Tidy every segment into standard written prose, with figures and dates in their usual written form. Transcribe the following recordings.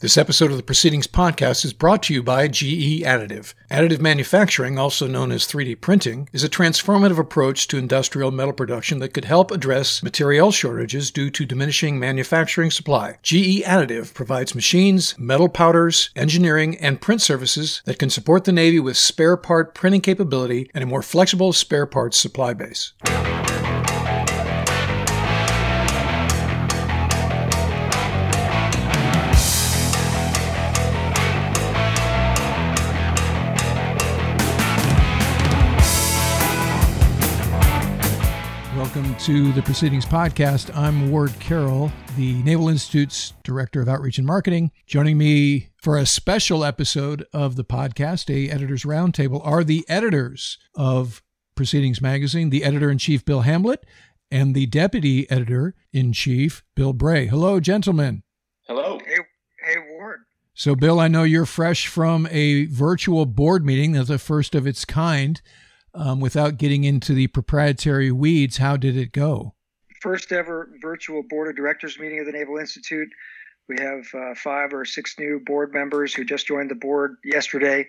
This episode of the Proceedings podcast is brought to you by GE Additive. Additive manufacturing, also known as 3D printing, is a transformative approach to industrial metal production that could help address material shortages due to diminishing manufacturing supply. GE Additive provides machines, metal powders, engineering, and print services that can support the Navy with spare part printing capability and a more flexible spare parts supply base. Welcome to the Proceedings Podcast. I'm Ward Carroll, the Naval Institute's Director of Outreach and Marketing. Joining me for a special episode of the podcast, a editor's roundtable, are the editors of Proceedings Magazine, the editor-in-chief, Bill Hamlet, and the deputy editor-in-chief, Bill Bray. Hello, gentlemen. Hello. Hey, Ward. So, Bill, I know you're fresh from a virtual board meeting. That's the first of its kind. Without getting into the proprietary weeds, how did it go? First ever virtual board of directors meeting of the Naval Institute. We have 5 or 6 new board members who just joined the board yesterday,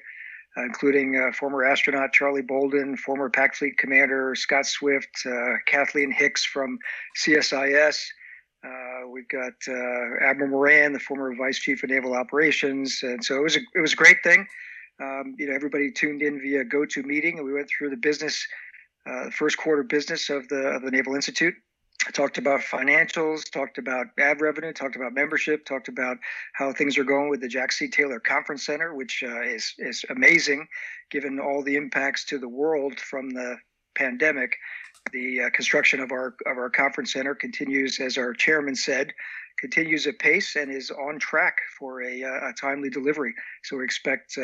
including former astronaut Charlie Bolden, former Pac Fleet Commander Scott Swift, Kathleen Hicks from CSIS. We've got Admiral Moran, the former Vice Chief of Naval Operations. And so it was a great thing. Everybody tuned in via GoToMeeting, and we went through the business, first quarter business of the Naval Institute. I talked about financials, talked about ad revenue, talked about membership, talked about how things are going with the Jack C. Taylor Conference Center, which is amazing, given all the impacts to the world from the pandemic. The construction of our conference center continues, as our chairman said, continues apace and is on track for a timely delivery. So we expect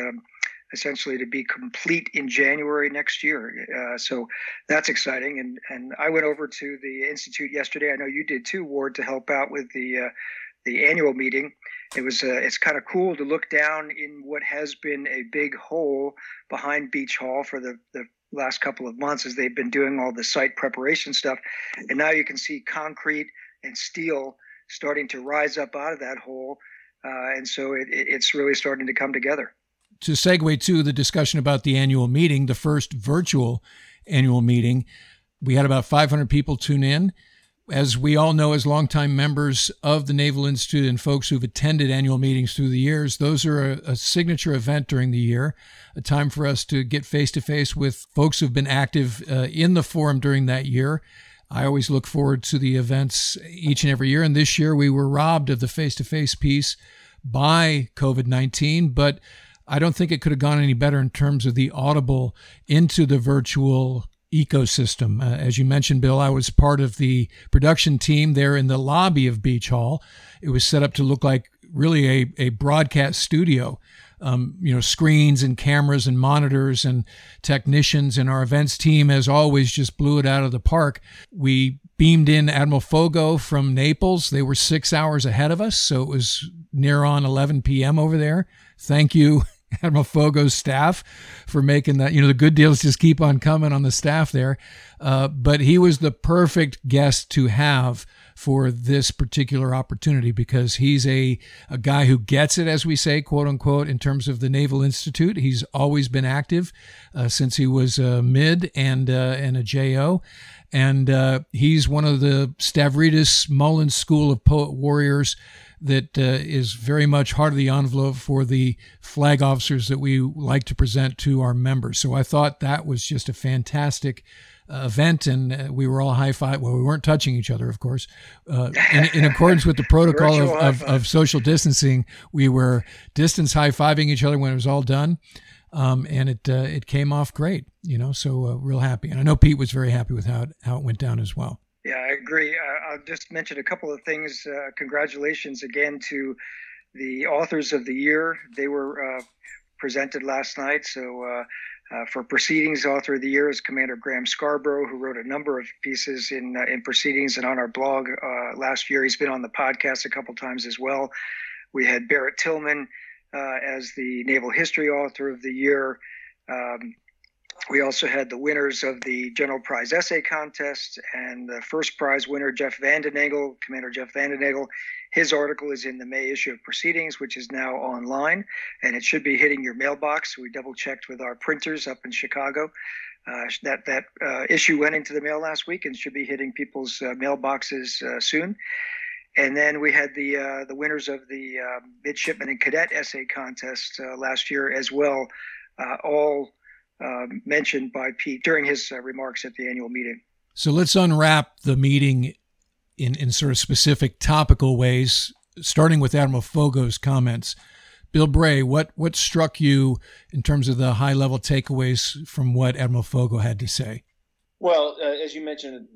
essentially to be complete in January next year. So that's exciting. And I went over to the Institute yesterday. I know you did too, Ward, to help out with the annual meeting. It was it's kind of cool to look down in what has been a big hole behind Beach Hall for the last couple of months as they've been doing all the site preparation stuff. And now you can see concrete and steel starting to rise up out of that hole. And so it's really starting to come together. To segue to the discussion about the annual meeting, the first virtual annual meeting, we had about 500 people tune in. As we all know, as longtime members of the Naval Institute and folks who've attended annual meetings through the years, those are a signature event during the year, a time for us to get face-to-face with folks who've been active in the forum during that year. I always look forward to the events each and every year, and this year we were robbed of the face-to-face piece by COVID-19, but I don't think it could have gone any better in terms of the audible into the virtual ecosystem. As you mentioned, Bill, I was part of the production team there in the lobby of Beach Hall. It was set up to look like really a broadcast studio, screens and cameras and monitors and technicians, and our events team, as always, just blew it out of the park. We beamed in Admiral Foggo from Naples. They were 6 hours ahead of us, so it was near on 11 p.m. over there. Thank you, Admiral Foggo's staff, for making that. The good deals just keep on coming on the staff there. But he was the perfect guest to have for this particular opportunity because he's a guy who gets it, as we say, quote unquote, in terms of the Naval Institute. He's always been active since he was a mid and a JO. And he's one of the Stavridis Mullen School of Poet Warriors that is very much heart of the envelope for the flag officers that we like to present to our members. So I thought that was just a fantastic event, and we were all high-five. Well, we weren't touching each other, of course. In accordance with the protocol of social distancing, we were distance high-fiving each other when it was all done, and it came off great, so real happy. And I know Pete was very happy with how it went down as well. Yeah, I agree. I'll just mention a couple of things. Congratulations again to the authors of the year. They were presented last night. So for Proceedings, author of the year is Commander Graham Scarborough, who wrote a number of pieces in Proceedings and on our blog last year. He's been on the podcast a couple times as well. We had Barrett Tillman as the Naval History Author of the Year. We also had the winners of the General Prize Essay Contest, and the first prize winner, Commander Jeff Vandenengel. His article is in the May issue of Proceedings, which is now online, and it should be hitting your mailbox. We double-checked with our printers up in Chicago. That issue went into the mail last week and should be hitting people's mailboxes soon. And then we had the winners of the midshipman and cadet essay contest last year as well, all mentioned by Pete during his remarks at the annual meeting. So let's unwrap the meeting in sort of specific topical ways, starting with Admiral Foggo's comments. Bill Bray, what struck you in terms of the high-level takeaways from what Admiral Foggo had to say? Well, as you mentioned,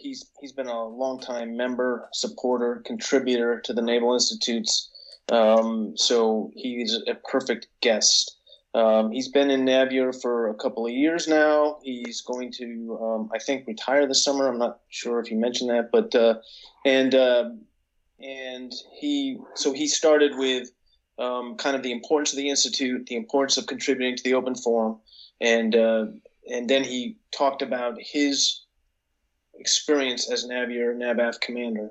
he's been a longtime member, supporter, contributor to the Naval Institutes, so he's a perfect guest. He's been in Navier for a couple of years now. He's going to, I think, retire this summer. I'm not sure if he mentioned that, but he started with kind of the importance of the Institute, the importance of contributing to the open forum, and then he talked about his experience as Navier NAVAF commander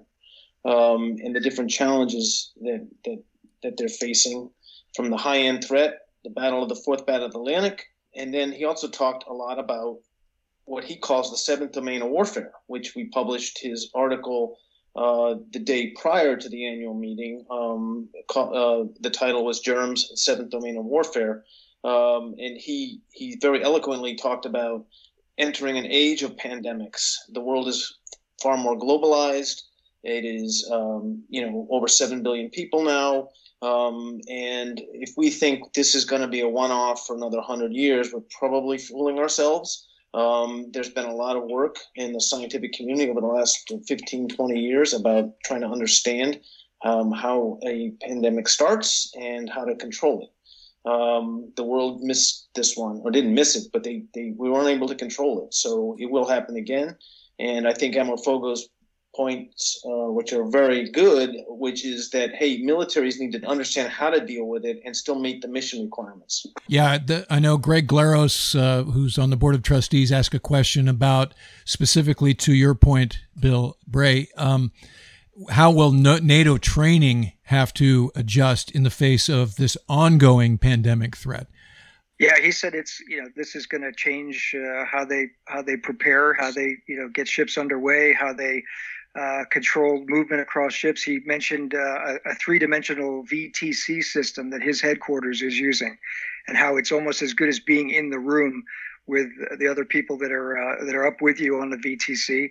and the different challenges that they're facing, from the high-end threat, the Battle of the Fourth Battle of the Atlantic, and then he also talked a lot about what he calls the seventh domain of warfare, which we published his article the day prior to the annual meeting. The title was Germs, Seventh Domain of Warfare. And he very eloquently talked about entering an age of pandemics. The world is far more globalized. It is, over 7 billion people now. And if we think this is going to be a one-off for another 100 years, we're probably fooling ourselves. There's been a lot of work in the scientific community over the last 15, 20 years about trying to understand how a pandemic starts and how to control it. The world missed this one, or didn't miss it, but we weren't able to control it. So it will happen again. And I think Admiral Foggo's points, which are very good, which is that, hey, militaries need to understand how to deal with it and still meet the mission requirements. Yeah, I know Greg Glaros, who's on the Board of Trustees, asked a question about, specifically to your point, Bill Bray, how will NATO training have to adjust in the face of this ongoing pandemic threat? Yeah, he said this is going to change how they prepare, how they get ships underway, how they control movement across ships. He mentioned a three-dimensional VTC system that his headquarters is using, and how it's almost as good as being in the room with the other people that are up with you on the VTC.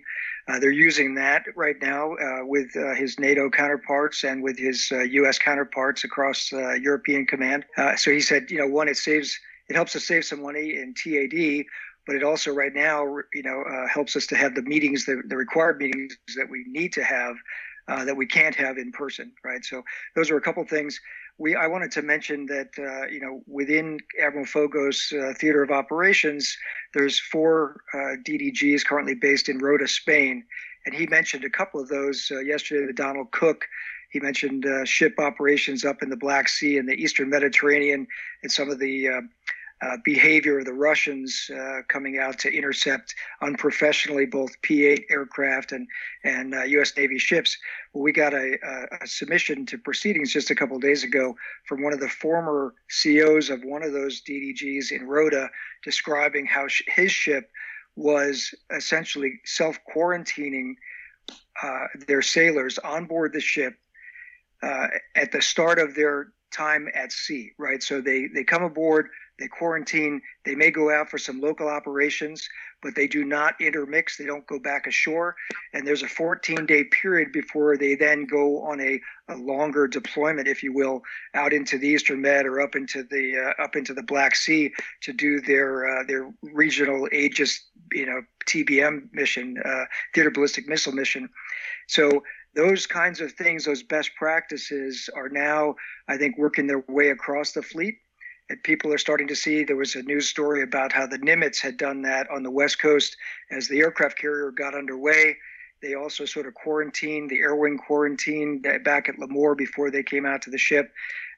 They're using that right now with his NATO counterparts and with his U.S. counterparts across European command. So he said, one, it helps us save some money in TAD, but it also right now, helps us to have the meetings, the required meetings that we need to have that we can't have in person, right? So those are a couple things. I wanted to mention that, within Admiral Foggo's theater of operations, there's 4 DDGs currently based in Rota, Spain. And he mentioned a couple of those yesterday, the Donald Cook. He mentioned ship operations up in the Black Sea and the Eastern Mediterranean, and some of the behavior of the Russians coming out to intercept unprofessionally both P-8 aircraft and U.S. Navy ships. Well, we got a submission to Proceedings just a couple of days ago from one of the former COs of one of those DDGs in Rota, describing how his ship was essentially self-quarantining their sailors on board the ship at the start of their time at sea, right? So they come aboard, they quarantine, they may go out for some local operations, but they do not intermix, they don't go back ashore, and there's a 14-day period before they then go on a longer deployment, if you will, out into the Eastern Med or up into the Black Sea to do their regional Aegis, TBM mission, theater ballistic missile mission. So those kinds of things, those best practices are now, I think, working their way across the fleet. And people are starting to see, there was a news story about how the Nimitz had done that on the West Coast as the aircraft carrier got underway. They also sort of quarantined, the air wing quarantined back at Lemoore before they came out to the ship.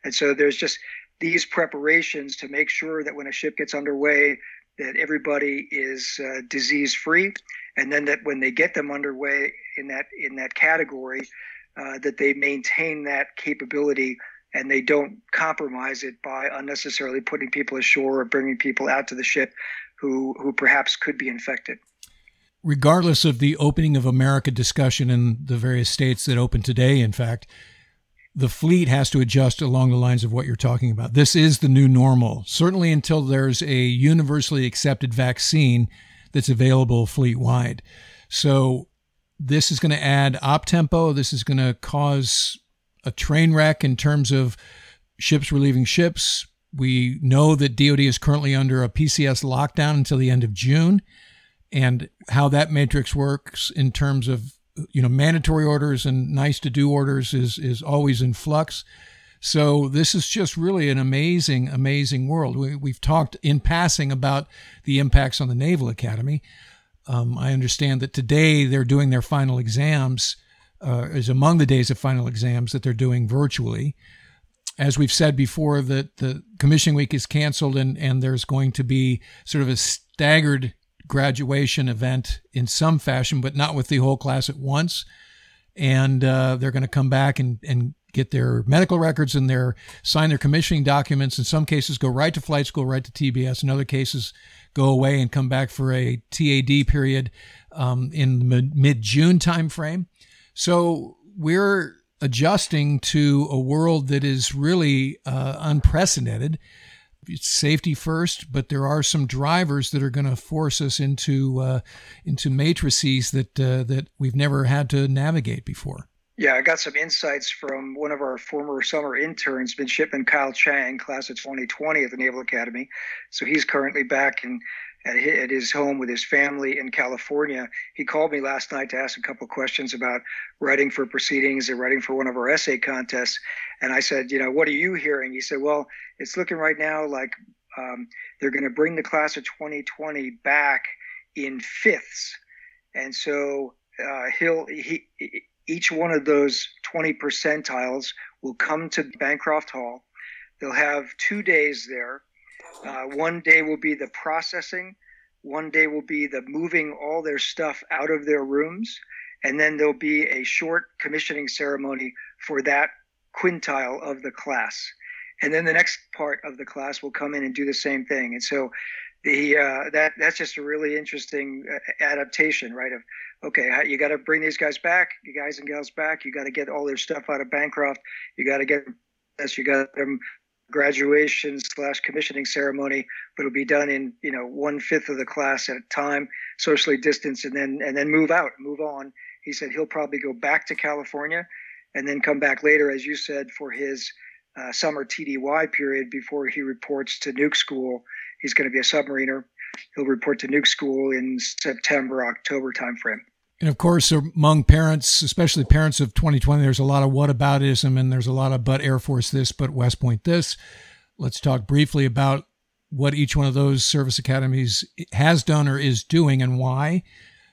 And so there's just these preparations to make sure that when a ship gets underway, that everybody is disease-free, and then that when they get them underway in that category, that they maintain that capability and they don't compromise it by unnecessarily putting people ashore or bringing people out to the ship who perhaps could be infected. Regardless of the opening of America discussion in the various states that open today, in fact, the fleet has to adjust along the lines of what you're talking about. This is the new normal, certainly until there's a universally accepted vaccine that's available fleet-wide. So this is going to add op-tempo. This is going to cause a train wreck in terms of ships relieving ships. We know that DOD is currently under a PCS lockdown until the end of June, and how that matrix works in terms of, you know, mandatory orders and nice to do orders is always in flux. So this is just really an amazing, amazing world. We've talked in passing about the impacts on the Naval Academy. I understand that today they're doing their final exams, is among the days of final exams that they're doing virtually. As we've said before, that the commissioning week is canceled and there's going to be sort of a staggered graduation event in some fashion, but not with the whole class at once. And they're going to come back and get their medical records and their sign their commissioning documents. In some cases, go right to flight school, right to TBS. In other cases, go away and come back for a TAD period in the mid-June timeframe. So we're adjusting to a world that is really unprecedented. It's safety first, but there are some drivers that are going to force us into matrices that we've never had to navigate before. Yeah, I got some insights from one of our former summer interns, midshipman Kyle Chang, class of 2020 at the Naval Academy. So he's currently back at his home with his family in California. He called me last night to ask a couple of questions about writing for proceedings and writing for one of our essay contests. And I said, you know, what are you hearing? He said, well, it's looking right now like they're going to bring the class of 2020 back in fifths. And so each one of those 20 percentiles will come to Bancroft Hall. They'll have 2 days there. One day will be the processing. One day will be the moving all their stuff out of their rooms. And then there'll be a short commissioning ceremony for that quintile of the class. And then the next part of the class will come in and do the same thing. And so that's just a really interesting adaptation, right? Of, okay, you got to bring these guys back, you guys and gals back. You got to get all their stuff out of Bancroft. You got to get this. You got them. Graduation/commissioning ceremony, but it'll be done in, you know, 1/5 of the class at a time, socially distanced, and then move on. He said he'll probably go back to California and then come back later, as you said, for his summer TDY period before he reports to Nuke School. He's going to be a submariner. He'll report to Nuke School in September, October timeframe. And of course, among parents, especially parents of 2020, there's a lot of whataboutism and there's a lot of but Air Force this, but West Point this. Let's talk briefly about what each one of those service academies has done or is doing and why.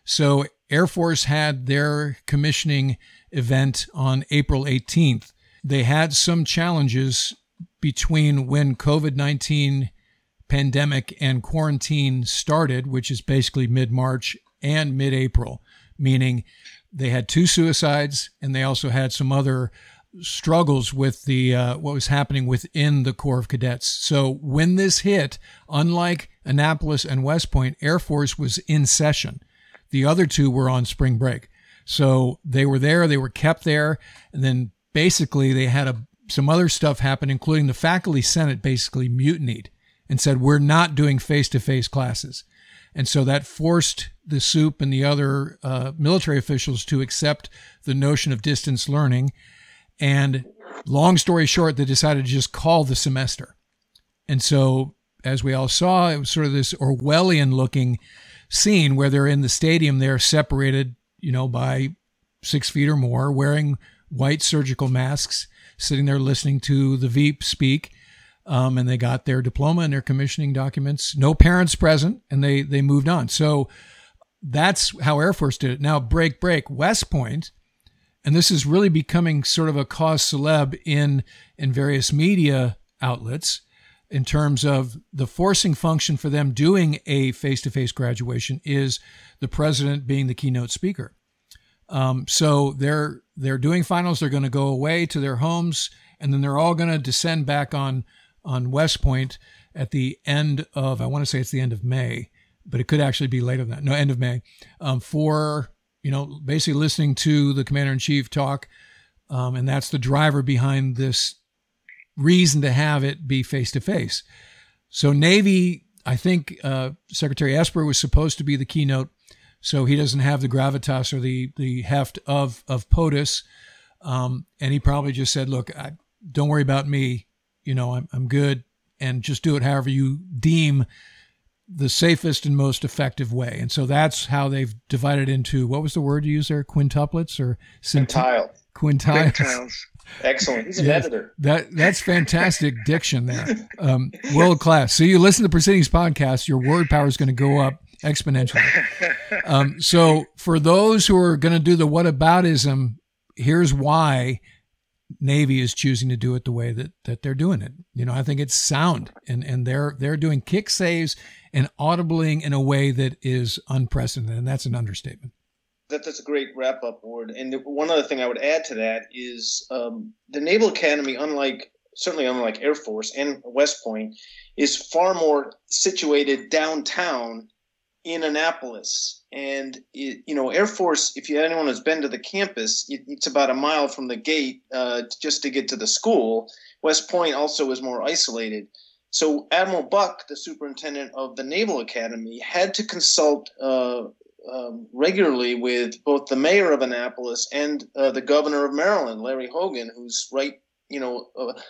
So Air Force had their commissioning event on April 18th. They had some challenges between when COVID-19 pandemic and quarantine started, which is basically mid-March and mid-April. Meaning they had 2 suicides and they also had some other struggles with the what was happening within the Corps of Cadets. So when this hit, unlike Annapolis and West Point, Air Force was in session. The other 2 were on spring break. So they were there, they were kept there, and then basically they had some other stuff happen, including the faculty senate basically mutinied and said, we're not doing face-to-face classes. And so that forced the SOOP and the other military officials to accept the notion of distance learning. And long story short, they decided to just call the semester. And so, as we all saw, it was sort of this Orwellian-looking scene where they're in the stadium, they're separated, you know, by 6 feet or more, wearing white surgical masks, sitting there listening to the Veep speak. And they got their diploma and their commissioning documents, no parents present, and they moved on. So that's how Air Force did it. Now, break, West Point, and this is really becoming sort of a cause celeb in various media outlets in terms of the forcing function for them doing a face-to-face graduation is the president being the keynote speaker. So they're They're doing finals. They're going to go away to their homes, and then they're all going to descend back on West Point at the end of, I want to say it's the end of May, but it could actually be later than that. No, end of May, for, you know, basically listening to the Commander-in-Chief talk. And that's the driver behind this reason to have it be face-to-face. So Navy, I think Secretary Esper was supposed to be the keynote, so he doesn't have the gravitas or the heft of POTUS. And he probably just said, look, don't worry about me. You know, I'm good. And just do it however you deem the safest and most effective way. And so that's how they've divided into, what was the word you used there? Quintuplets or centile? Quintiles. Excellent. He's an editor. That's fantastic diction there. World class. So you listen to the Proceedings podcast, your word power is going to go up exponentially. So for those who are going to do the whataboutism, here's why Navy is choosing to do it the way that they're doing it. You know, I think it's sound, and they're doing kick saves and audibling in a way that is unprecedented, and that's an understatement. That's a great wrap-up, Ward. And one other thing I would add to that is the Naval Academy, unlike Air Force and West Point, is far more situated downtown in Annapolis. And, Air Force, if anyone has been to the campus, it's about a mile from the gate just to get to the school. West Point also is more isolated. So Admiral Buck, the superintendent of the Naval Academy, had to consult regularly with both the mayor of Annapolis and the governor of Maryland, Larry Hogan, who's right,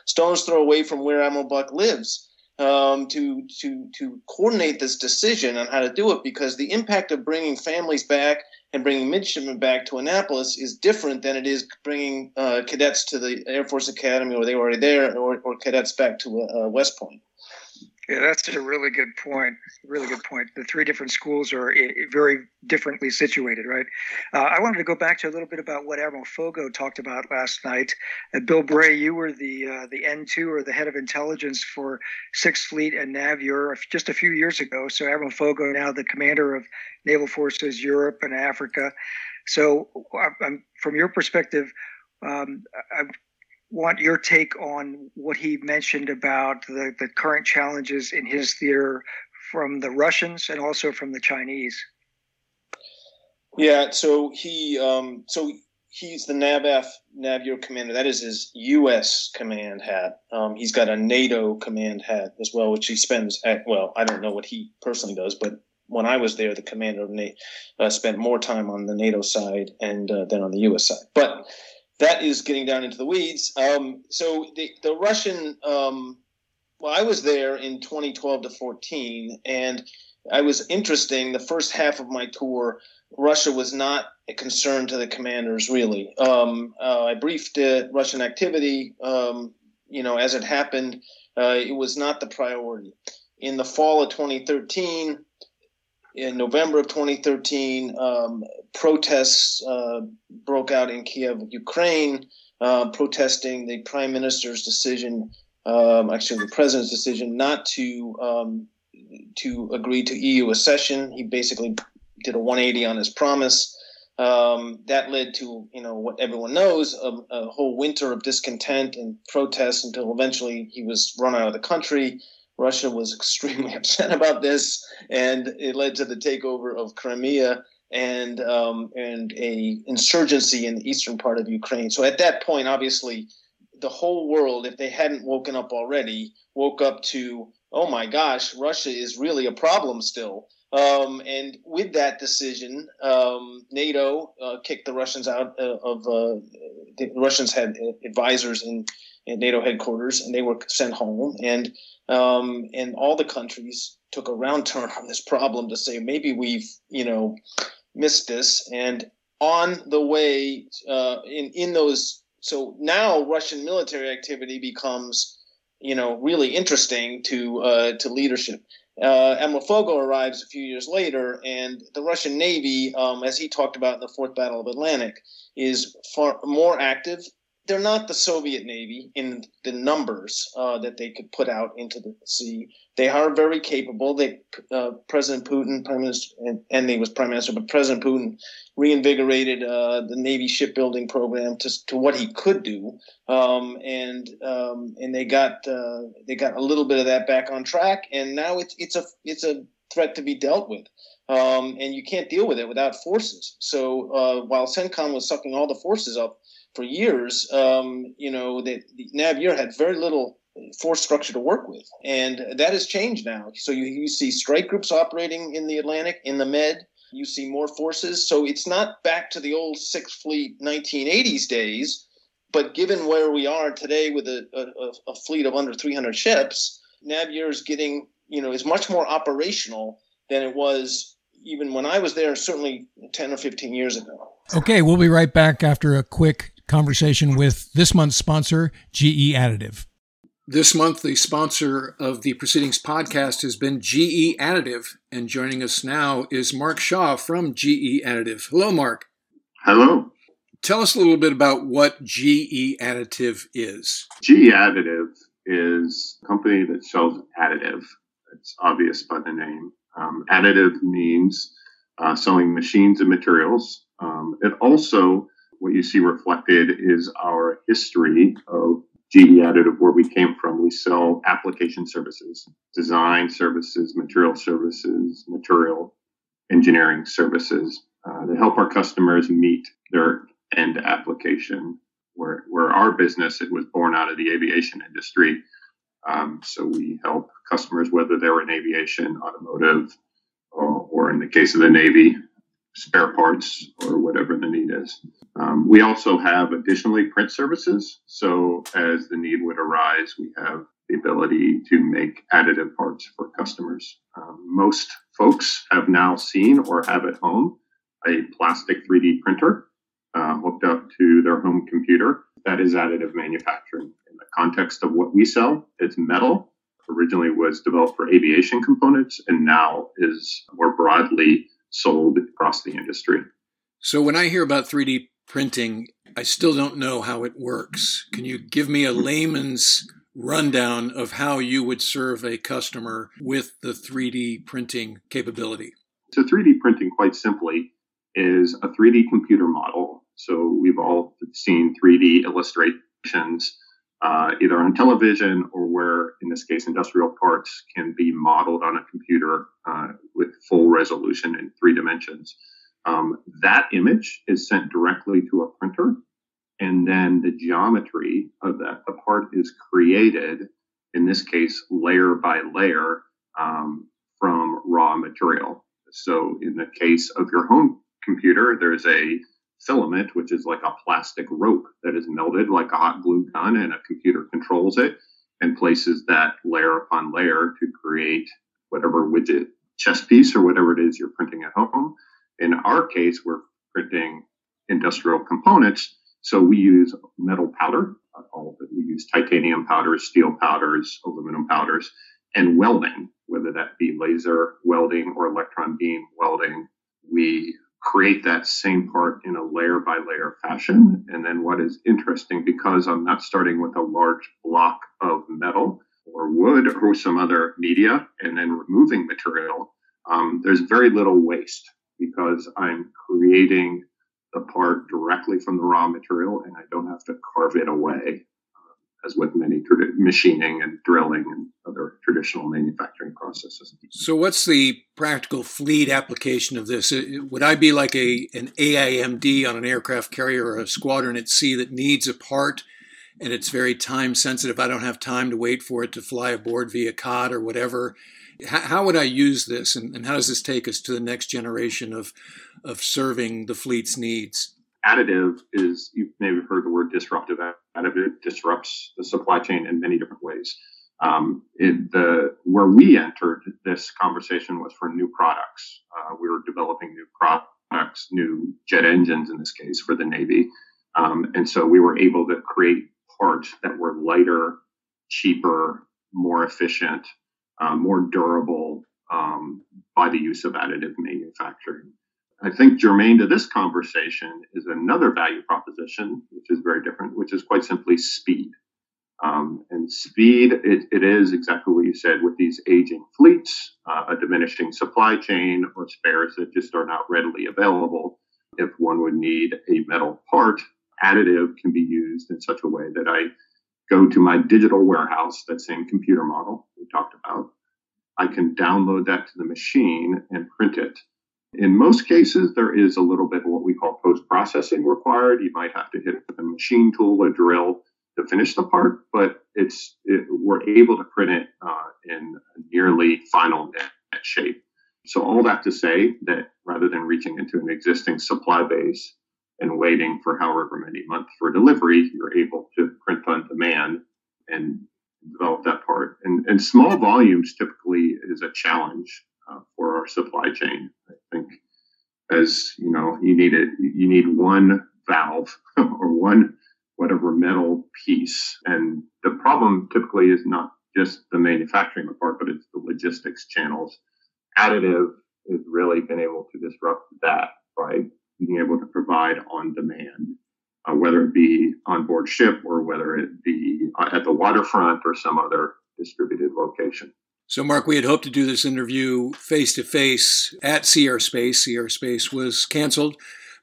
stone's throw away from where Admiral Buck lives, to coordinate this decision on how to do it, because the impact of bringing families back and bringing midshipmen back to Annapolis is different than it is bringing cadets to the Air Force Academy, where they were already there, or cadets back to West Point. Yeah, that's a really good point. The three different schools are very differently situated, right? I wanted to go back to a little bit about what Admiral Foggo talked about last night. Bill Bray, you were the N2 or the head of intelligence for Sixth Fleet and Navier just a few years ago. So Admiral Foggo, now the commander of Naval Forces Europe and Africa. So from your perspective, I want your take on what he mentioned about the current challenges in his theater from the Russians and also from the Chinese. Yeah, so he's the Navier commander. That is his U.S. command hat. He's got a NATO command hat as well, which he spends at. Well, I don't know what he personally does, but when I was there, the commander of NATO spent more time on the NATO side and than on the U.S. side, but. That is getting down into the weeds. So the Russian, I was there in 2012 to 14, and I was interesting. The first half of my tour, Russia was not a concern to the commanders, really. I briefed Russian activity, as it happened. It was not the priority. In the fall of 2013, in November of 2013, protests broke out in Kiev, Ukraine, protesting the prime minister's decision, the president's decision, not to agree to EU accession. He basically did a 180 on his promise. That led to, what everyone knows, a whole winter of discontent and protest until eventually he was run out of the country. Russia was extremely upset about this, and it led to the takeover of Crimea and a insurgency in the eastern part of Ukraine. So at that point, obviously, the whole world, if they hadn't woken up already, woke up to, oh my gosh, Russia is really a problem still. And with that decision, NATO kicked the Russians out the Russians had advisors in NATO headquarters, and they were sent home. And all the countries took a round turn on this problem to say, maybe we've, missed this. And on the way in those, so now Russian military activity becomes, really interesting to leadership. Admiral Foggo arrives a few years later, and the Russian Navy, as he talked about in the Fourth Battle of Atlantic, is far more active. they're not the Soviet Navy in the numbers that they could put out into the sea. They are very capable. They, President Putin, Prime Minister, and he was Prime Minister, but President Putin reinvigorated the Navy shipbuilding program to what he could do, and they got a little bit of that back on track, and now it's a threat to be dealt with. And you can't deal with it without forces. So while CENTCOM was sucking all the forces up for years, the Navier had very little force structure to work with. And that has changed now. So you see strike groups operating in the Atlantic, in the Med. You see more forces. So it's not back to the old Sixth Fleet 1980s days. But given where we are today with a fleet of under 300 ships, Navier is getting, is much more operational than it was even when I was there, certainly 10 or 15 years ago. Okay, we'll be right back after a quick conversation with this month's sponsor, GE Additive. This month, the sponsor of the Proceedings podcast has been GE Additive, and joining us now is Mark Shaw from GE Additive. Hello, Mark. Hello. Tell us a little bit about what GE Additive is. GE Additive is a company that sells additive. It's obvious by the name. Additive means selling machines and materials. It also, what you see reflected is our history of GE Additive, where we came from. We sell application services, design services, material engineering services to help our customers meet their end application. Where our business, it was born out of the aviation industry. So we help customers, whether they're in aviation, automotive, or in the case of the Navy, spare parts or whatever the need is. We also have additionally print services. So as the need would arise, we have the ability to make additive parts for customers. Most folks have now seen or have at home a plastic 3D printer hooked up to their home computer. That is additive manufacturing. In the context of what we sell, it's metal. Originally was developed for aviation components and now is more broadly sold across the industry. So when I hear about 3D printing, I still don't know how it works. Can you give me a layman's rundown of how you would serve a customer with the 3D printing capability? So 3D printing, quite simply, is a 3D computer model. So we've all seen 3D illustrations, either on television or where, in this case, industrial parts can be modeled on a computer with full resolution in three dimensions. That image is sent directly to a printer, and then the geometry of that, the part is created, in this case, layer by layer from raw material. So in the case of your home computer, there's a filament, which is like a plastic rope that is melted like a hot glue gun, and a computer controls it and places that layer upon layer to create whatever widget, chess piece, or whatever it is you're printing at home. In our case, we're printing industrial components, so we use metal powder, all of it. We use titanium powders, steel powders, aluminum powders, and welding, whether that be laser welding or electron beam welding. We create that same part in a layer by layer fashion. And then what is interesting, because I'm not starting with a large block of metal or wood or some other media and then removing material, there's very little waste because I'm creating the part directly from the raw material and I don't have to carve it away as with many machining and drilling and other traditional manufacturing processes. So what's the practical fleet application of this? Would I be like an AIMD on an aircraft carrier or a squadron at sea that needs a part and it's very time sensitive? I don't have time to wait for it to fly aboard via COD or whatever. How would I use this and how does this take us to the next generation of serving the fleet's needs? Additive is, you've maybe heard the word disruptive. Additive disrupts the supply chain in many different ways. Where we entered this conversation was for new products. We were developing new products, new jet engines in this case for the Navy. And so we were able to create parts that were lighter, cheaper, more efficient, more durable by the use of additive manufacturing. I think germane to this conversation is another value proposition, which is very different, which is quite simply speed. And speed, it is exactly what you said with these aging fleets, a diminishing supply chain or spares that just are not readily available. If one would need a metal part, additive can be used in such a way that I go to my digital warehouse, that same computer model we talked about. I can download that to the machine and print it. In most cases, there is a little bit of what we call post-processing required. You might have to hit a machine tool, a drill to finish the part, but we're able to print it in a nearly final net shape. So all that to say that rather than reaching into an existing supply base and waiting for however many months for delivery, you're able to print on demand and develop that part. And small volumes typically is a challenge for our supply chain. I think, as you know, you need one valve or one whatever metal piece. And the problem typically is not just the manufacturing of the part, but it's the logistics channels. Additive has really been able to disrupt that by being able to provide on demand, whether it be on board ship or whether it be at the waterfront or some other distributed location. So, Mark, we had hoped to do this interview face-to-face at CR Space. CR Space was canceled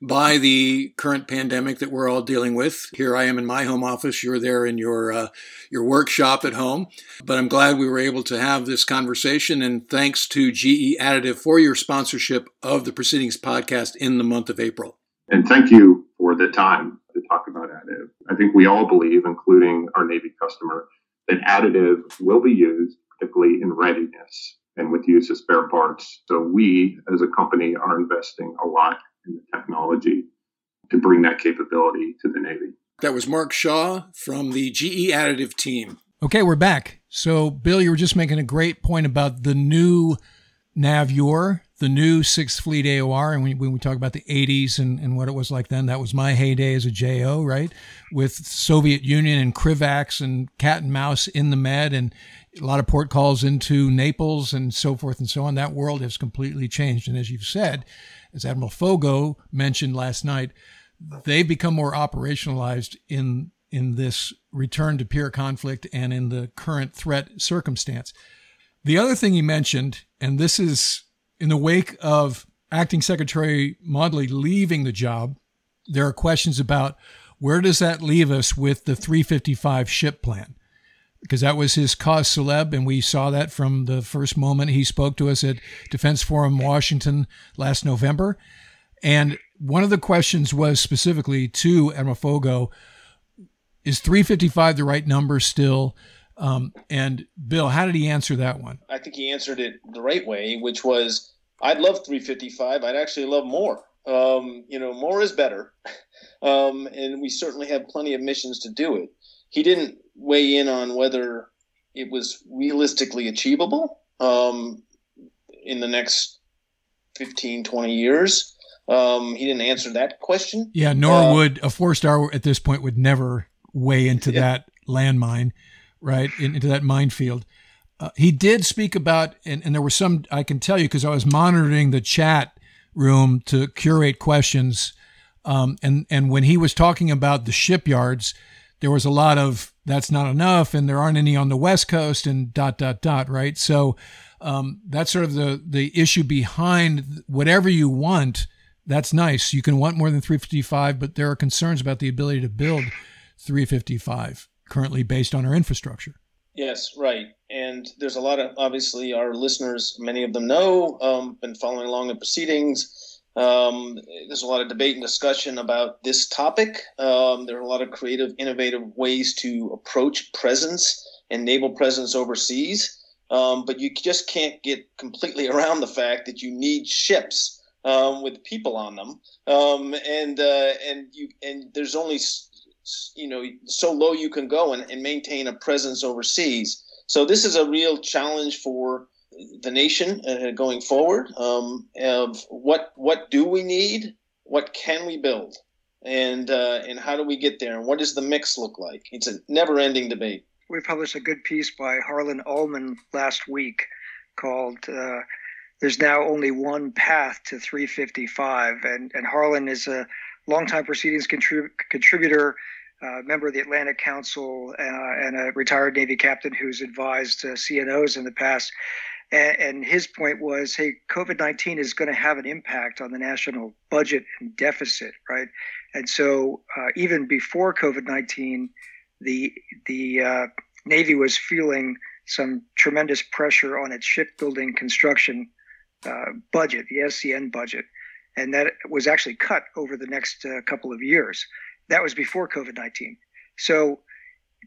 by the current pandemic that we're all dealing with. Here I am in my home office. You're there in your workshop at home. But I'm glad we were able to have this conversation. And thanks to GE Additive for your sponsorship of the Proceedings podcast in the month of April. And thank you for the time to talk about additive. I think we all believe, including our Navy customer, that additive will be used, particularly in readiness and with use of spare parts. So we, as a company, are investing a lot in the technology to bring that capability to the Navy. That was Mark Shaw from the GE Additive team. Okay, we're back. So, Bill, you were just making a great point about the new Navier, the new Sixth Fleet AOR. And when we talk about the 80s and what it was like then, that was my heyday as a JO, right? With Soviet Union and Krivax and cat and mouse in the Med and a lot of port calls into Naples and so forth and so on. That world has completely changed. And as you've said, as Admiral Foggo mentioned last night, they become more operationalized in this return to peer conflict and in the current threat circumstance. The other thing he mentioned, and this is in the wake of Acting Secretary Maudley leaving the job, there are questions about where does that leave us with the 355 ship plan? Because that was his cause celeb, and we saw that from the first moment he spoke to us at Defense Forum Washington last November. And one of the questions was specifically to Admiral Foggo, is 355 the right number still? And Bill, how did he answer that one? I think he answered it the right way, which was, I'd love 355. I'd actually love more. More is better. And we certainly have plenty of missions to do it. He didn't weigh in on whether it was realistically achievable in the next 15, 20 years. He didn't answer that question. Yeah, nor would a four-star at this point would never weigh into that landmine, right, into that minefield. He did speak about, and there were some, I can tell you, because I was monitoring the chat room to curate questions. And when he was talking about the shipyards, there was a lot of that's not enough and there aren't any on the West Coast and ... right? So that's sort of the issue behind whatever you want. That's nice. You can want more than 355, but there are concerns about the ability to build 355 currently based on our infrastructure. Yes, right. And there's a lot of, obviously, our listeners, many of them know, been following along in proceedings. There's a lot of debate and discussion about this topic. There are a lot of creative, innovative ways to approach presence and naval presence overseas. But you just can't get completely around the fact that you need ships with people on them. And there's only, so low you can go and maintain a presence overseas. So this is a real challenge for the nation going forward, of what do we need, what can we build, and how do we get there, and what does the mix look like? It's a never-ending debate. We published a good piece by Harlan Ullman last week called there's now only one path to 355. And Harlan is a longtime proceedings contributor, member of the Atlantic Council, and a retired Navy captain who's advised CNOs in the past. And his point was, hey, COVID-19 is going to have an impact on the national budget and deficit, right? And so even before COVID-19, the Navy was feeling some tremendous pressure on its shipbuilding construction budget, the SCN budget, and that was actually cut over the next couple of years. That was before COVID-19. So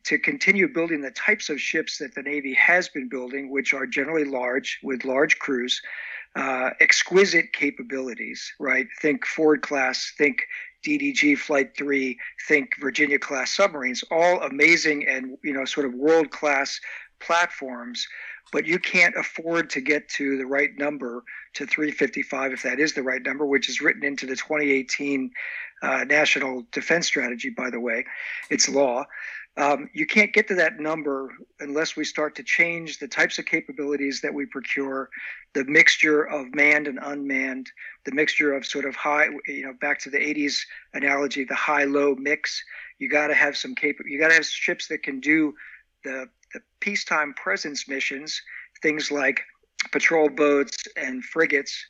to continue building the types of ships that the Navy has been building, which are generally large, with large crews, exquisite capabilities, right? Think Ford class, think DDG Flight 3, think Virginia class submarines, all amazing and, you know, sort of world-class platforms, but you can't afford to get to the right number to 355, if that is the right number, which is written into the 2018 National Defense Strategy, by the way, it's law. You can't get to that number unless we start to change the types of capabilities that we procure, the mixture of manned and unmanned, the mixture of sort of high, you know, back to the 80s analogy, the high-low mix. You got to have some you got to have ships that can do the peacetime presence missions, things like patrol boats and frigates,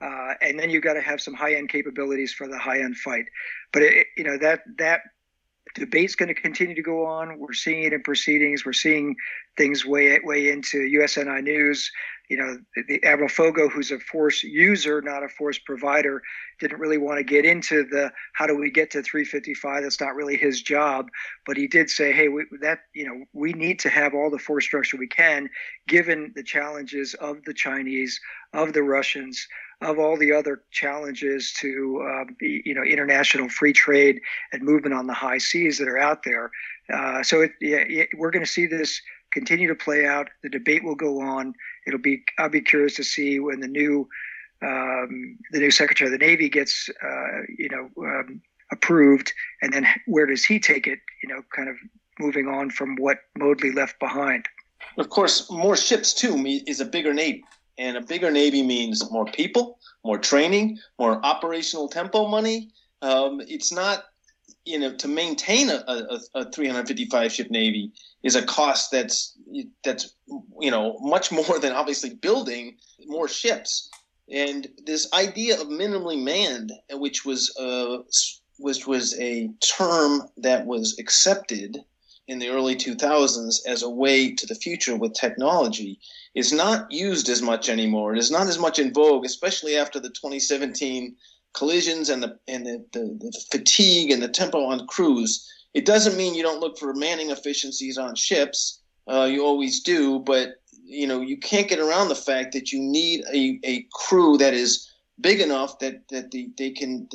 and then you got to have some high-end capabilities for the high-end fight. But you know, that debate's going to continue to go on. We're seeing it in proceedings. We're seeing things way into USNI News. You know, the Admiral Foggo, who's a force user, not a force provider, didn't really want to get into the how do we get to 355. That's not really his job. But he did say, hey, we need to have all the force structure we can, given the challenges of the Chinese, of the Russians, of all the other challenges to international free trade and movement on the high seas that are out there. We're going to see this continue to play out. The debate will go on. I'll be curious to see when the new Secretary of the Navy gets approved, and then where does he take it? You know, kind of moving on from what Modley left behind. Of course, more ships too is a bigger Navy. And a bigger Navy means more people, more training, more operational tempo money. It's not, you know, to maintain a 355-ship Navy is a cost that's, you know, much more than obviously building more ships. And this idea of minimally manned, which was a term that was accepted in the early 2000s as a way to the future with technology, is not used as much anymore. It is not as much in vogue, especially after the 2017 collisions and the fatigue and the tempo on crews. It doesn't mean you don't look for manning efficiencies on ships. You always do, but you know, you can't get around the fact that you need a crew that is big enough that they can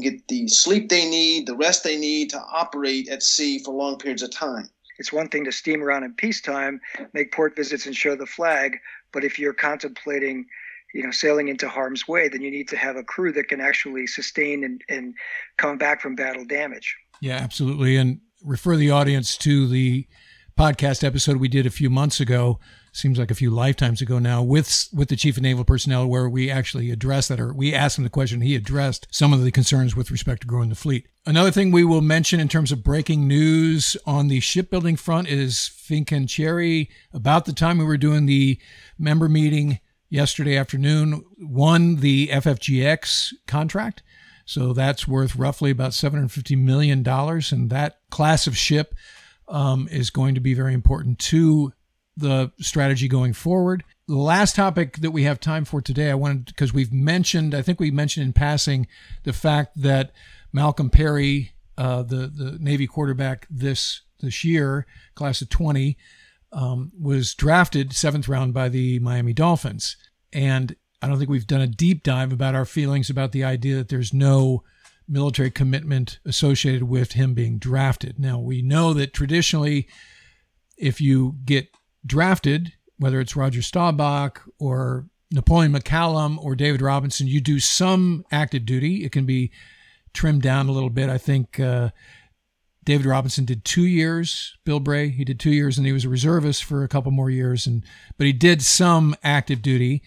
get the sleep they need, the rest they need to operate at sea for long periods of time. It's one thing to steam around in peacetime, make port visits and show the flag, but if you're contemplating, you know, sailing into harm's way, then you need to have a crew that can actually sustain and come back from battle damage. Yeah, absolutely. And refer the audience to the podcast episode we did a few months ago, seems like a few lifetimes ago now, with the Chief of Naval Personnel, where we actually addressed that, or we asked him the question. He addressed some of the concerns with respect to growing the fleet. Another thing we will mention in terms of breaking news on the shipbuilding front is Fincantieri. About the time we were doing the member meeting yesterday afternoon, won the FFGX contract. So that's worth roughly about $750 million. And that class of ship is going to be very important to the strategy going forward. The last topic that we have time for today, because we mentioned in passing the fact that Malcolm Perry, the Navy quarterback this year, class of 20, was drafted 7th round by the Miami Dolphins. And I don't think we've done a deep dive about our feelings about the idea that there's no military commitment associated with him being drafted. Now, we know that traditionally, if you get drafted, whether it's Roger Staubach or Napoleon McCallum or David Robinson, you do some active duty. It can be trimmed down a little bit. I think David Robinson did 2 years. Bill Bray, he did 2 years, and he was a reservist for a couple more years. But he did some active duty.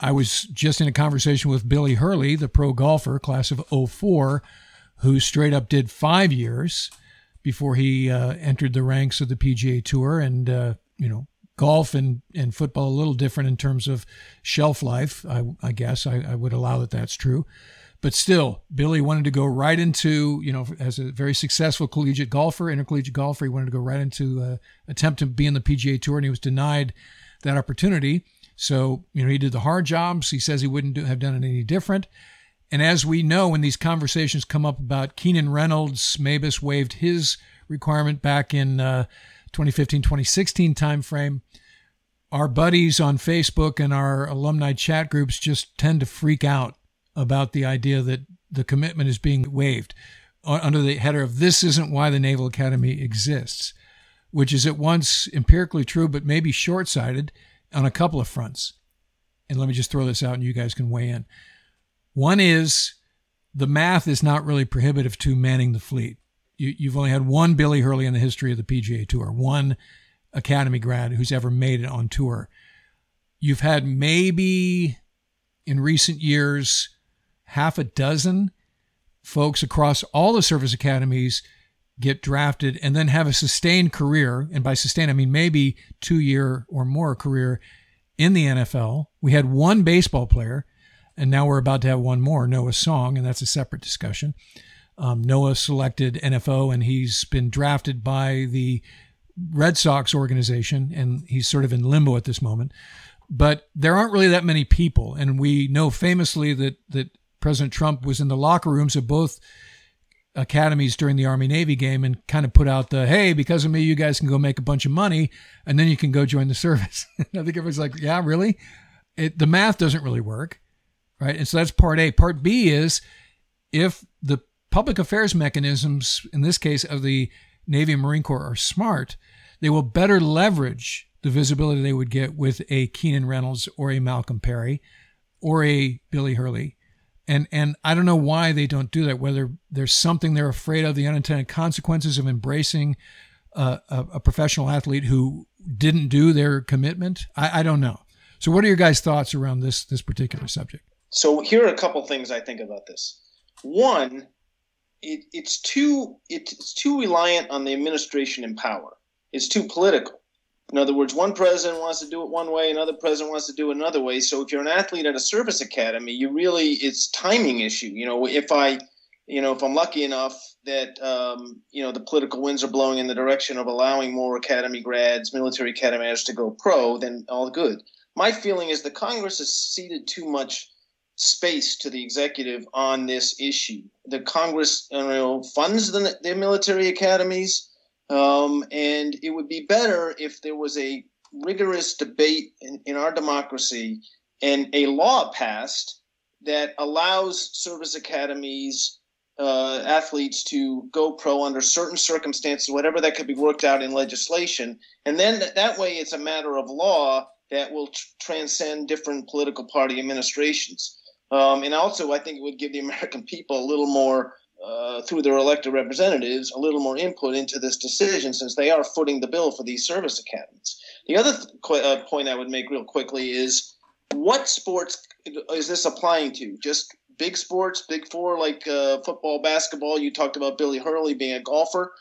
I was just in a conversation with Billy Hurley, the pro golfer, class of 04, who straight up did 5 years before he entered the ranks of the PGA Tour. And, you know, golf and football a little different in terms of shelf life, I guess. I would allow that that's true. But still, Billy wanted to go right into, you know, as a very successful collegiate golfer, intercollegiate golfer, he wanted to go right into attempt to be in the PGA Tour, and he was denied that opportunity. So, you know, he did the hard jobs. He says he wouldn't have done it any different. And as we know, when these conversations come up about Keenan Reynolds, Mabus waived his requirement back in 2015, 2016 timeframe. Our buddies on Facebook and our alumni chat groups just tend to freak out about the idea that the commitment is being waived under the header of "This isn't why the Naval Academy exists," which is at once empirically true, but maybe short-sighted on a couple of fronts. And let me just throw this out and you guys can weigh in. One is the math is not really prohibitive to manning the fleet. You've only had one Billy Hurley in the history of the PGA Tour, one Academy grad who's ever made it on tour. You've had maybe in recent years half a dozen folks across all the service academies get drafted and then have a sustained career. And by sustained, I mean maybe 2 year or more career in the NFL. We had one baseball player, and now we're about to have one more, Noah Song, and that's a separate discussion. Noah selected NFO, and he's been drafted by the Red Sox organization, and he's sort of in limbo at this moment. But there aren't really that many people, and we know famously that President Trump was in the locker rooms of both academies during the Army-Navy game and kind of put out the, hey, because of me, you guys can go make a bunch of money and then you can go join the service. I think everyone's like, yeah, really? The math doesn't really work, right? And so that's part A. Part B is if the public affairs mechanisms, in this case of the Navy and Marine Corps, are smart, they will better leverage the visibility they would get with a Keenan Reynolds or a Malcolm Perry or a Billy Hurley. And I don't know why they don't do that, whether there's something they're afraid of, the unintended consequences of embracing a professional athlete who didn't do their commitment. I don't know. So what are your guys' thoughts around this particular subject? So here are a couple things I think about this. One, it's too reliant on the administration in power. It's too political. In other words, one president wants to do it one way, another president wants to do it another way. So if you're an athlete at a service academy, you really, it's timing issue. You know, if I'm lucky enough that, you know, the political winds are blowing in the direction of allowing more academy grads, military academy grads to go pro, then all good. My feeling is the Congress has ceded too much space to the executive on this issue. The Congress, you know, funds the military academies. And it would be better if there was a rigorous debate in our democracy and a law passed that allows service academies, athletes to go pro under certain circumstances, whatever that could be worked out in legislation. And then that way it's a matter of law that will transcend different political party administrations. And also I think it would give the American people a little more through their elected representatives, a little more input into this decision since they are footing the bill for these service academies. The other point I would make real quickly is what sports is this applying to? Just big sports, big four like football, basketball. You talked about Billy Hurley being a golfer.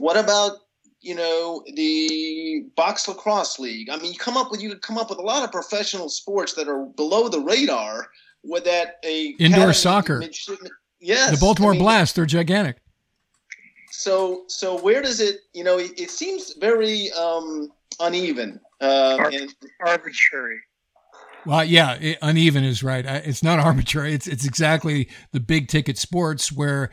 What about, you know, the box lacrosse league? I mean, you could come up with a lot of professional sports that are below the radar with that a indoor soccer. Yes, the Baltimore Blast, they're gigantic. So where does it, you know, it seems very uneven. Arbitrary. Well, yeah, uneven is right. It's not arbitrary. It's exactly the big ticket sports where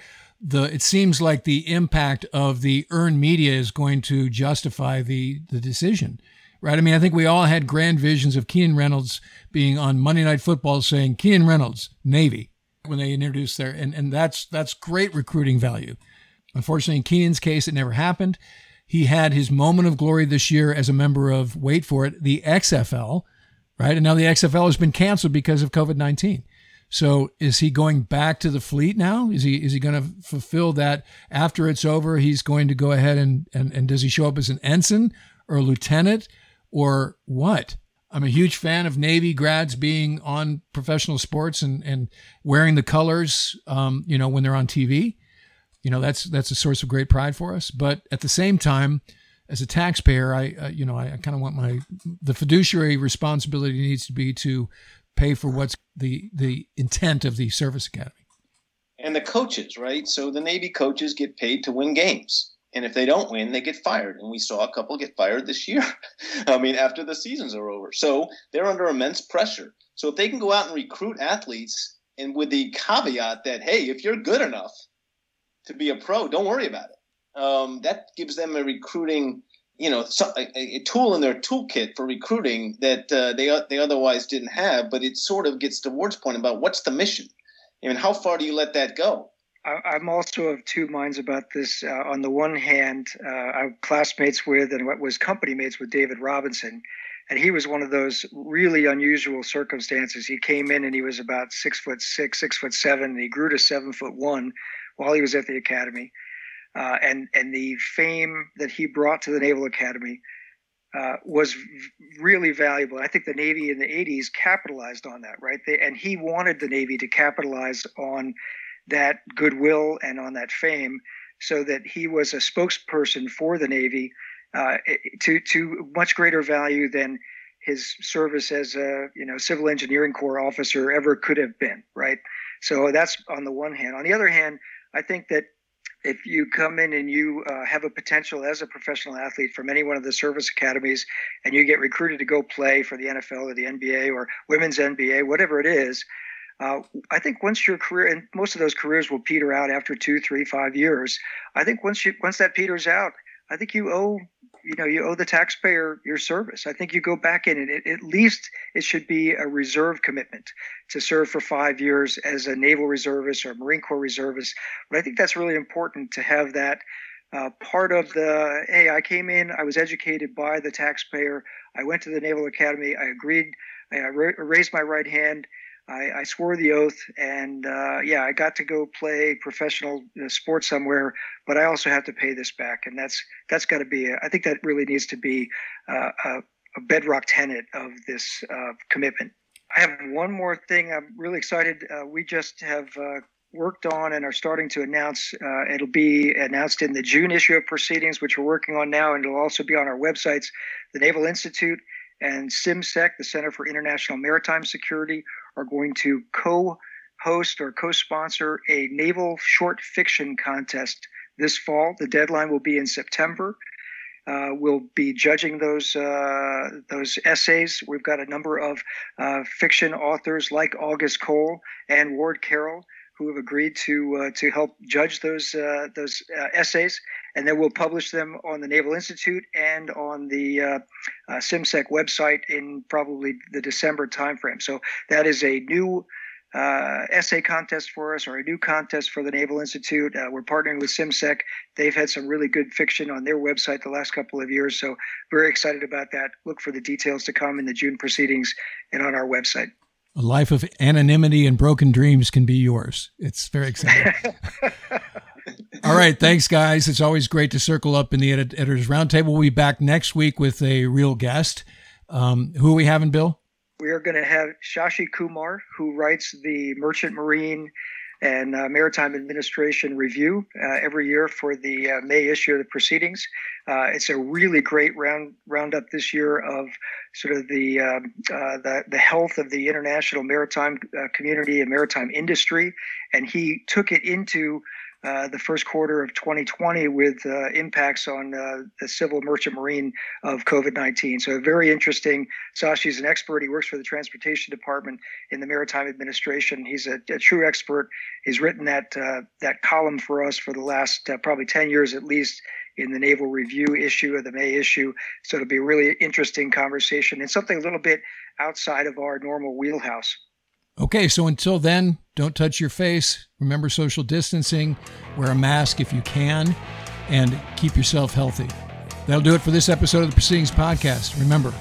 it seems like the impact of the earned media is going to justify the decision. Right. I mean, I think we all had grand visions of Keenan Reynolds being on Monday Night Football saying, Keenan Reynolds, Navy, when they introduced their, and that's great recruiting value. Unfortunately, in Keenan's case, it never happened. He had his moment of glory this year as a member of, wait for it, the XFL, right? And now the XFL has been canceled because of COVID-19. So is he going back to the fleet now? Is he going to fulfill that after it's over? He's going to go ahead and does he show up as an ensign or a lieutenant or what? I'm a huge fan of Navy grads being on professional sports and wearing the colors, you know, when they're on TV. You know, that's a source of great pride for us. But at the same time, as a taxpayer, I kind of want the fiduciary responsibility needs to be to pay for what's the intent of the service academy. And the coaches, right? So the Navy coaches get paid to win games. And if they don't win, they get fired. And we saw a couple get fired this year. I mean, after the seasons are over. So they're under immense pressure. So if they can go out and recruit athletes, and with the caveat that, hey, if you're good enough to be a pro, don't worry about it. That gives them a recruiting, you know, a tool in their toolkit for recruiting that they otherwise didn't have. But it sort of gets to Ward's point about what's the mission? I mean, how far do you let that go? I'm also of two minds about this. On the one hand, I'm classmates with and what was company mates with David Robinson, and he was one of those really unusual circumstances. He came in and he was about 6'6", 6'7", and he grew to 7'1" while he was at the academy, and the fame that he brought to the Naval Academy was really valuable. I think the Navy in the 80s capitalized on that, right? And he wanted the Navy to capitalize on that goodwill and on that fame, so that he was a spokesperson for the Navy to much greater value than his service as a Civil Engineering Corps officer ever could have been, right? So that's on the one hand. On the other hand, I think that if you come in and you have a potential as a professional athlete from any one of the service academies and you get recruited to go play for the NFL or the NBA or women's NBA, whatever it is, I think once your career, and most of those careers will peter out after 2, 3, 5 years. I think once that peters out, I think you owe the taxpayer your service. I think you go back in, and at least it should be a reserve commitment to serve for 5 years as a Naval reservist or Marine Corps reservist. But I think that's really important to have that part of the, hey, I came in, I was educated by the taxpayer, I went to the Naval Academy, I agreed, I raised my right hand, I swore the oath, and I got to go play professional sports somewhere, but I also have to pay this back. And that's got to be, I think that really needs to be a bedrock tenet of this commitment. I have one more thing. I'm really excited. We just have worked on and are starting to announce. It'll be announced in the June issue of Proceedings, which we're working on now, and it'll also be on our websites, the Naval Institute and CIMSEC, the Center for International Maritime Security, are going to co-host or co-sponsor a naval short fiction contest this fall. The deadline will be in September. We'll be judging those essays. We've got a number of fiction authors like August Cole and Ward Carroll who have agreed to help judge those essays, and then we'll publish them on the Naval Institute and on the CIMSEC website in probably the December timeframe. So that is a new essay contest for us, or a new contest for the Naval Institute. We're partnering with CIMSEC. They've had some really good fiction on their website the last couple of years, so very excited about that. Look for the details to come in the June proceedings and on our website. A life of anonymity and broken dreams can be yours. It's very exciting. All right. Thanks, guys. It's always great to circle up in the Editor's Roundtable. We'll be back next week with a real guest. Who are we having, Bill? We are going to have Shashi Kumar, who writes the Merchant Marine and Maritime Administration Review every year for the May issue of the Proceedings. It's a really great roundup this year of sort of the health of the international maritime community and maritime industry. And he took it into the first quarter of 2020 with impacts on the civil merchant marine of COVID-19. So very interesting. Sashi's an expert. He works for the Transportation Department in the Maritime Administration. He's a true expert. He's written that column for us for the last probably 10 years at least in the Naval Review issue or the May issue. So it'll be a really interesting conversation and something a little bit outside of our normal wheelhouse. Okay, so until then, don't touch your face. Remember social distancing, wear a mask if you can, and keep yourself healthy. That'll do it for this episode of the Proceedings Podcast. Remember,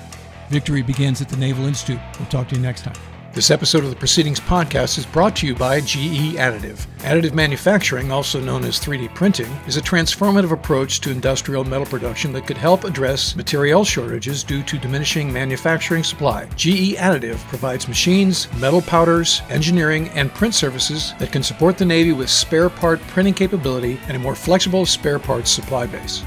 victory begins at the Naval Institute. We'll talk to you next time. This episode of the Proceedings podcast is brought to you by GE Additive. Additive manufacturing, also known as 3D printing, is a transformative approach to industrial metal production that could help address material shortages due to diminishing manufacturing supply. GE Additive provides machines, metal powders, engineering, and print services that can support the Navy with spare part printing capability and a more flexible spare parts supply base.